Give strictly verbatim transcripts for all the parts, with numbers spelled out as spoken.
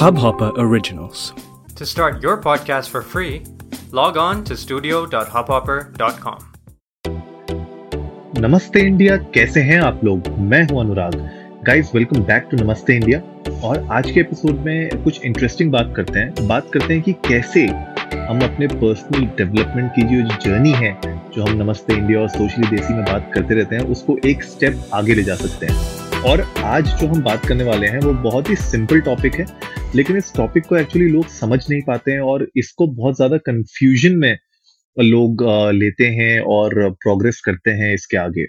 Hubhopper Originals. To start your podcast for free, log on to studio dot hubhopper dot com. Namaste India, कैसे हैं आप लोग? मैं हूं Anurag. Guys, welcome back to Namaste India. और आज के एपिसोड में कुछ इंटरेस्टिंग बात करते हैं. बात करते हैं कि कैसे हम अपने पर्सनल डेवलपमेंट की जो जर्नी है, जो हम नमस्ते इंडिया और सोशली देसी में बात करते रहते हैं, उसको एक स्टेप आगे ले जा सकते हैं. और आज जो हम बात करने वाले हैं वो बहुत ही सिंपल टॉपिक है, लेकिन इस टॉपिक को एक्चुअली लोग समझ नहीं पाते हैं और इसको बहुत ज़्यादा कन्फ्यूजन में लोग लेते हैं और प्रोग्रेस करते हैं इसके आगे.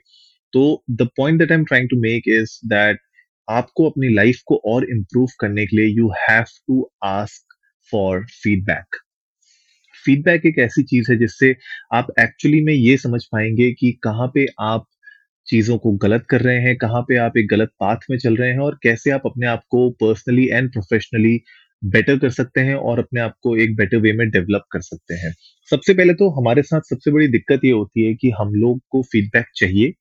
तो the point that I am trying to make is that आपको अपनी लाइफ को और इम्प्रूव करने के लिए you have to ask for feedback. Feedback एक ऐसी चीज है जिससे आप एक्चुअली में ये समझ पाएंगे कि कहाँ पे आप चीजों को गलत कर रहे हैं, कहाँ पे आप एक गलत पाथ में चल रहे हैं और कैसे आप अपने आप को पर्सनली एंड प्रोफेशनली बेटर कर सकते हैं और अपने आप को एक बेटर वे में डेवलप कर सकते हैं. सबसे पहले तो हमारे साथ सबसे बड़ी दिक्कत ये होती है कि हम लोग को फीडबैक चाहिए.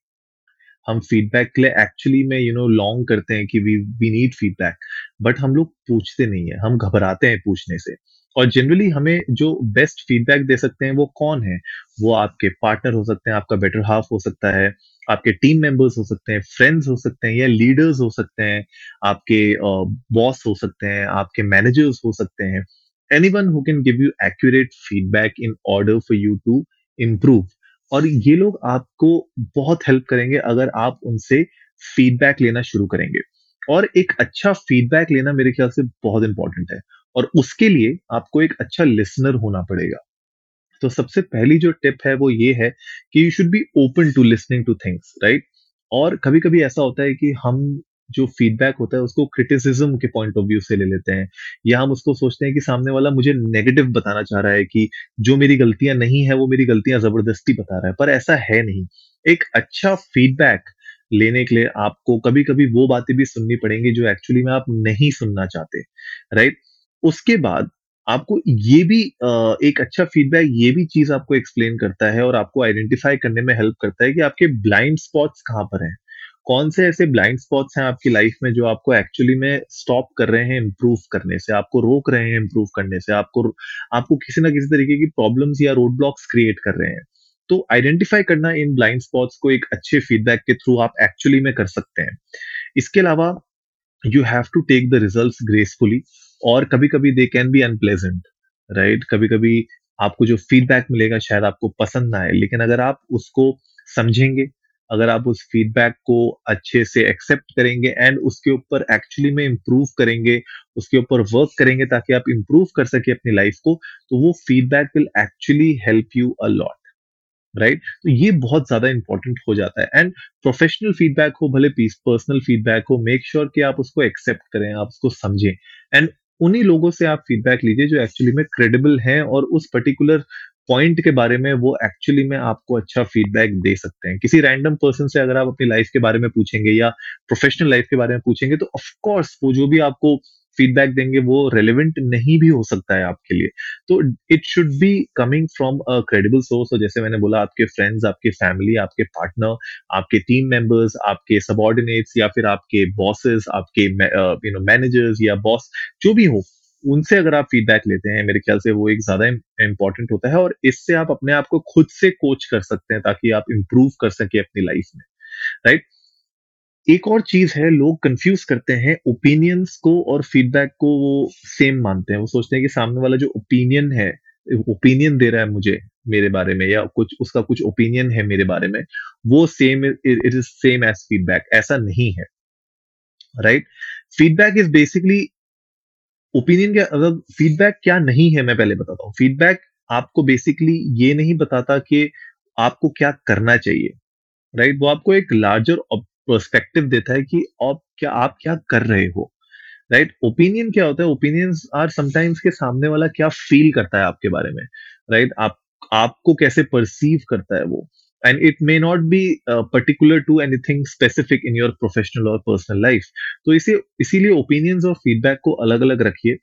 हम फीडबैक के लिए एक्चुअली में यू नो लॉन्ग करते हैं कि we we need feedback, but हम लोग पूछते नहीं है, हम घबराते हैं पूछने से. और जनरली हमें जो बेस्ट फीडबैक दे सकते हैं वो कौन है? वो आपके पार्टनर हो सकते हैं, आपका बेटर हाफ हो सकता है, आपके टीम मेंबर्स हो सकते हैं, फ्रेंड्स हो सकते हैं या लीडर्स हो सकते हैं, आपके बॉस हो सकते हैं, आपके मैनेजर्स हो सकते हैं. Anyone who can give you accurate feedback in order for you to improve. और ये लोग आपको बहुत हेल्प करेंगे अगर आप उनसे फीडबैक लेना शुरू करेंगे. और एक अच्छा फीडबैक लेना मेरे ख्याल से बहुत इंपॉर्टेंट है और उसके लिए आपको एक अच्छा लिसनर होना पड़ेगा. तो सबसे पहली जो टिप है वो ये है कि you should be open to listening to things, right? और कभी कभी ऐसा होता है कि हम जो फीडबैक होता है उसको क्रिटिसिज्म के पॉइंट ऑफ व्यू से ले लेते हैं, या हम उसको सोचते हैं कि सामने वाला मुझे नेगेटिव बताना चाह रहा है, कि जो मेरी गलतियां नहीं है वो मेरी गलतियां जबरदस्ती बता रहा है. पर ऐसा है नहीं. एक अच्छा फीडबैक लेने के लिए आपको कभी कभी वो बातें भी सुननी पड़ेंगी जो एक्चुअली में आप नहीं सुनना चाहते, राइट? उसके बाद आपको ये भी एक अच्छा फीडबैक ये भी चीज आपको एक्सप्लेन करता है और आपको आइडेंटिफाई करने में हेल्प करता है कि आपके ब्लाइंड स्पॉट्स कहाँ पर हैं, कौन से ऐसे ब्लाइंड स्पॉट्स हैं आपकी लाइफ में जो आपको एक्चुअली में स्टॉप कर रहे हैं इम्प्रूव करने से, आपको रोक रहे हैं इम्प्रूव करने से, आपको आपको किसी ना किसी तरीके की प्रॉब्लम्स या रोड ब्लॉक्स क्रिएट कर रहे हैं. तो आइडेंटिफाई करना इन ब्लाइंड स्पॉट्स को एक अच्छे फीडबैक के थ्रू आप एक्चुअली में कर सकते हैं. इसके अलावा you have to take the results gracefully. और कभी कभी they can be unpleasant, right? कभी कभी आपको जो फीडबैक मिलेगा शायद आपको पसंद ना आए, लेकिन अगर आप उसको समझेंगे, अगर आप उस फीडबैक को अच्छे से एक्सेप्ट करेंगे एंड उसके ऊपर एक्चुअली में इम्प्रूव करेंगे, उसके ऊपर वर्क करेंगे ताकि आप इम्प्रूव कर सके अपनी लाइफ को, तो वो feedback will actually help you a lot, right? तो ये बहुत ज्यादा इंपॉर्टेंट हो जाता है. एंड प्रोफेशनल फीडबैक हो, भले पर्सनल फीडबैक हो, मेक श्योर कि आप उसको एक्सेप्ट करें, आप उसको समझें एंड उन्हीं लोगों से आप फीडबैक लीजिए जो एक्चुअली में क्रेडिबल हैं और उस पर्टिकुलर पॉइंट के बारे में वो एक्चुअली में आपको अच्छा फीडबैक दे सकते हैं. किसी रैंडम पर्सन से अगर आप अपनी लाइफ के बारे में पूछेंगे या प्रोफेशनल लाइफ के बारे में पूछेंगे तो ऑफ कोर्स वो जो भी आपको फीडबैक देंगे वो रेलेवेंट नहीं भी हो सकता है आपके लिए. तो it should be coming from a credible source. और जैसे मैंने बोला, आपके फ्रेंड्स, आपके फैमिली, आपके पार्टनर, आपके टीम मेंबर्स, आपके सबऑर्डिनेट्स या फिर आपके बॉसेस, आपके यू नो मैनेजर्स या बॉस, जो भी हो, उनसे अगर आप फीडबैक लेते हैं मेरे ख्याल से वो एक ज्यादा इंपॉर्टेंट होता है. और इससे आप अपने आप को खुद से कोच कर सकते हैं ताकि आप इम्प्रूव कर सके अपनी लाइफ में, राइट? एक और चीज है, लोग कंफ्यूज करते हैं ओपिनियंस को और फीडबैक को. वो सेम मानते हैं, वो सोचते हैं कि सामने वाला जो ओपिनियन है, ओपिनियन दे रहा है मुझे मेरे बारे में, या कुछ उसका कुछ ओपिनियन है मेरे बारे में, वो same it is same as feedback. ऐसा नहीं है, right? Feedback is basically opinion के अगर फीडबैक क्या नहीं है मैं पहले बताता हूँ. फीडबैक आपको बेसिकली ये नहीं बताता कि आपको क्या करना चाहिए, राइट? वो आपको एक लार्जर पर्सपेक्टिव देता है कि आप क्या आप क्या कर रहे हो, राइट? ओपिनियन क्या होता है? ओपिनियंस आर समटाइम्स के सामने वाला क्या फील करता है आपके बारे में, राइट? आप आपको कैसे परसीव करता है वो. And it may not be uh, particular to anything specific in your professional or personal life. तो इसे इसीलिए opinions और feedback को अलग अलग रखिए.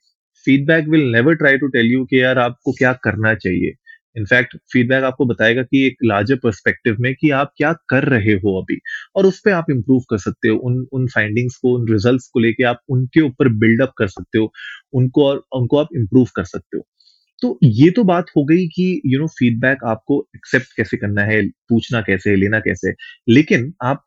Feedback will never try to tell you कि यार आपको क्या करना चाहिए, इनफैक्ट फीडबैक आपको बताएगा कि एक लार्जर पर्सपेक्टिव में कि आप क्या कर रहे हो अभी, और उस पर आप इम्प्रूव कर सकते हो। उन उन फाइंडिंग्स को, उन रिजल्ट्स को लेके आप उनके ऊपर बिल्डअप कर सकते हो उनको, और उनको आप इम्प्रूव कर सकते हो। तो ये तो बात हो गई कि यू नो फीडबैक आपको एक्सेप्ट कैसे करना है, पूछना कैसे है, लेना कैसे है। लेकिन आप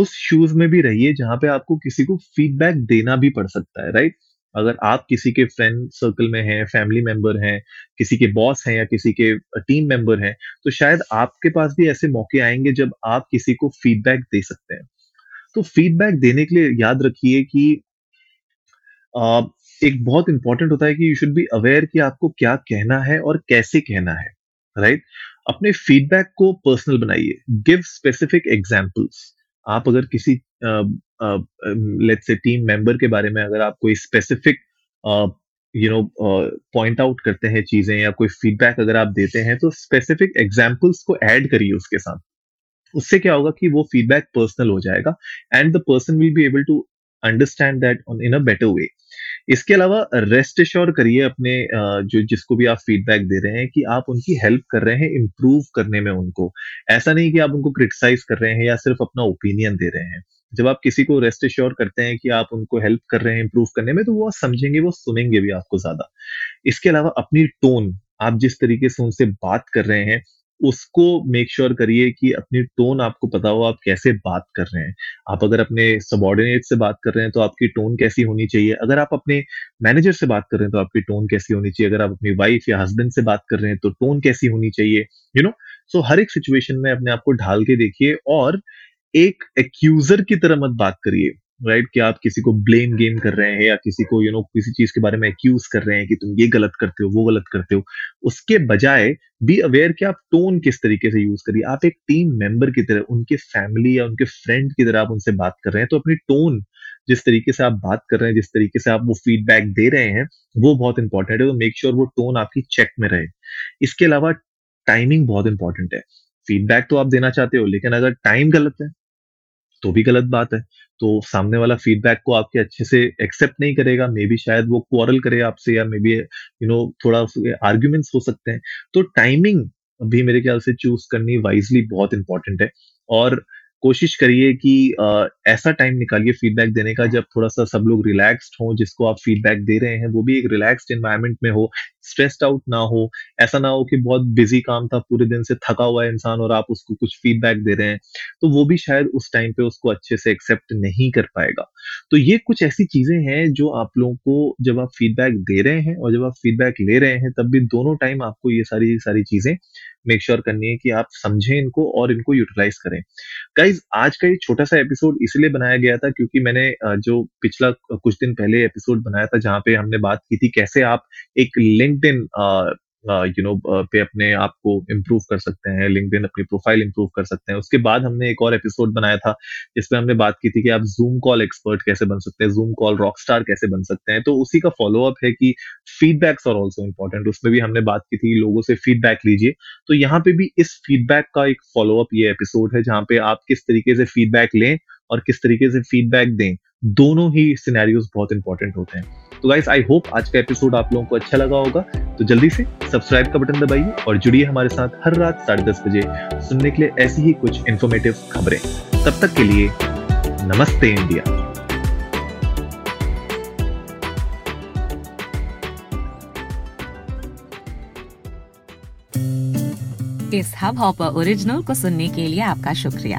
उस शूज में भी रहिए जहां पे आपको किसी को फीडबैक देना भी पड़ सकता है, राइट। अगर आप किसी के फ्रेंड सर्कल में हैं, फैमिली मेंबर हैं, किसी के बॉस हैं या किसी के टीम मेंबर हैं, तो शायद आपके पास भी ऐसे मौके आएंगे जब आप किसी को फीडबैक दे सकते हैं। तो फीडबैक देने के लिए याद रखिए कि आ, एक बहुत इंपॉर्टेंट होता है कि यू शुड बी अवेयर कि आपको क्या कहना है और कैसे कहना है, राइट। अपने फीडबैक को पर्सनल बनाइए, गिव स्पेसिफिक एग्जाम्पल्स। आप अगर किसी लेट्स से टीम मेंबर के बारे में अगर आप कोई specific you know point out करते हैं चीजें, या कोई फीडबैक अगर आप देते हैं, तो स्पेसिफिक एग्जाम्पल्स को ऐड करिए उसके साथ। उससे क्या होगा कि वो फीडबैक पर्सनल हो जाएगा and the person will be able to understand that in a better way. इसके अलावा रेस्ट एश्योर करिए अपने जो जिसको भी आप फीडबैक दे रहे हैं कि आप उनकी हेल्प कर रहे हैं इम्प्रूव करने में उनको। ऐसा नहीं कि आप उनको क्रिटिसाइज कर रहे हैं या सिर्फ अपना ओपिनियन दे रहे हैं। जब आप किसी को रेस्ट एश्योर करते हैं कि आप उनको हेल्प कर रहे हैं इम्प्रूव करने में, तो वो समझेंगे, वो सुनेंगे भी आपको ज्यादा। इसके अलावा अपनी टोन, आप जिस तरीके से उनसे बात कर रहे हैं, उसको मेक श्योर करिए कि अपनी टोन आपको पता हो आप कैसे बात कर रहे हैं। आप अगर अपने सबॉर्डिनेट से बात कर रहे हैं तो आपकी टोन कैसी होनी चाहिए, अगर आप अपने मैनेजर से बात कर रहे हैं तो आपकी टोन कैसी होनी चाहिए, अगर आप अपनी वाइफ या हस्बैंड से बात कर रहे हैं तो टोन कैसी होनी चाहिए, यू नो। सो हर एक सिचुएशन में अपने आप को ढाल के देखिए, और एक एक्यूजर की तरह मत बात करिए, राइट right, कि आप किसी को ब्लेम गेम कर रहे हैं या किसी को यू you नो know, किसी चीज के बारे में एक्यूज कर रहे हैं कि तुम ये गलत करते हो, वो गलत करते हो। उसके बजाय बी अवेयर कि आप टोन किस तरीके से यूज करिए। आप एक टीम मेंबर की तरह, उनके फैमिली या उनके फ्रेंड की तरह आप उनसे बात कर रहे हैं, तो अपनी टोन, जिस तरीके से आप बात कर रहे हैं, जिस तरीके से आप वो फीडबैक दे रहे हैं, वो बहुत इंपॉर्टेंट है। तो मेक श्योर वो टोन आपकी चेक में रहे। इसके अलावा टाइमिंग बहुत इंपॉर्टेंट है। फीडबैक तो आप देना चाहते हो, लेकिन अगर टाइम गलत है तो भी गलत बात है। तो सामने वाला फीडबैक को आपके अच्छे से एक्सेप्ट नहीं करेगा, मे बी शायद वो क्वारल करे आपसे, या मे बी यू नो थोड़ा आर्ग्यूमेंट्स हो सकते हैं। तो टाइमिंग भी मेरे ख्याल से चूज करनी वाइजली बहुत इंपॉर्टेंट है, और कोशिश करिए कि आ, ऐसा टाइम निकालिए फीडबैक देने का जब थोड़ा सा सब लोग रिलैक्स्ड हो, जिसको आप फीडबैक दे रहे हैं वो भी एक रिलैक्स्ड एनवायरनमेंट में हो, स्ट्रेस्ड आउट ना हो। ऐसा ना हो कि बहुत बिजी काम था, पूरे दिन से थका हुआ है इंसान और आप उसको कुछ फीडबैक दे रहे हैं, तो वो भी शायद उस टाइम पे उसको अच्छे से एक्सेप्ट नहीं कर पाएगा। तो ये कुछ ऐसी चीजें हैं जो आप लोगों को जब आप फीडबैक दे रहे हैं और जब आप फीडबैक ले रहे हैं, तब भी दोनों टाइम आपको ये सारी सारी चीजें मेक श्योर करनी है कि आप समझें इनको और इनको यूटिलाइज करें। गाइज, आज का ये छोटा सा एपिसोड इसलिए बनाया गया था क्योंकि मैंने जो पिछला कुछ दिन पहले एपिसोड बनाया था जहां पे हमने बात की थी कैसे आप एक लिंक्डइन यू नो पे अपने आप को इम्प्रूव कर सकते हैं, लिंक्डइन अपनी प्रोफाइल इम्प्रूव कर सकते हैं। उसके बाद हमने एक और एपिसोड बनाया था जिसमें हमने बात की थी कि आप जूम कॉल एक्सपर्ट कैसे बन सकते हैं, जूम कॉल रॉकस्टार कैसे बन सकते हैं। तो उसी का फॉलोअप है कि फीडबैक्स आर ऑल्सो इम्पोर्टेंट। उसमें भी हमने बात की थी लोगों से फीडबैक लीजिए, तो यहाँ पे भी इस फीडबैक का एक फॉलोअप ये एपिसोड है जहाँ पे आप किस तरीके से फीडबैक लें और किस तरीके से फीडबैक दें, दोनों ही सिनेरियोज बहुत इंपॉर्टेंट होते हैं। तो गाइस, आई होप आज का एपिसोड आप लोगों को अच्छा लगा होगा। तो जल्दी से सब्सक्राइब का बटन दबाइए और जुड़िए हमारे साथ हर रात साढ़े दस बजे सुनने के लिए ऐसी ही कुछ इन्फॉर्मेटिव खबरें। तब तक के लिए नमस्ते इंडिया। इस हब हॉपर ओरिजिनल को सुनने के लिए आपका शुक्रिया।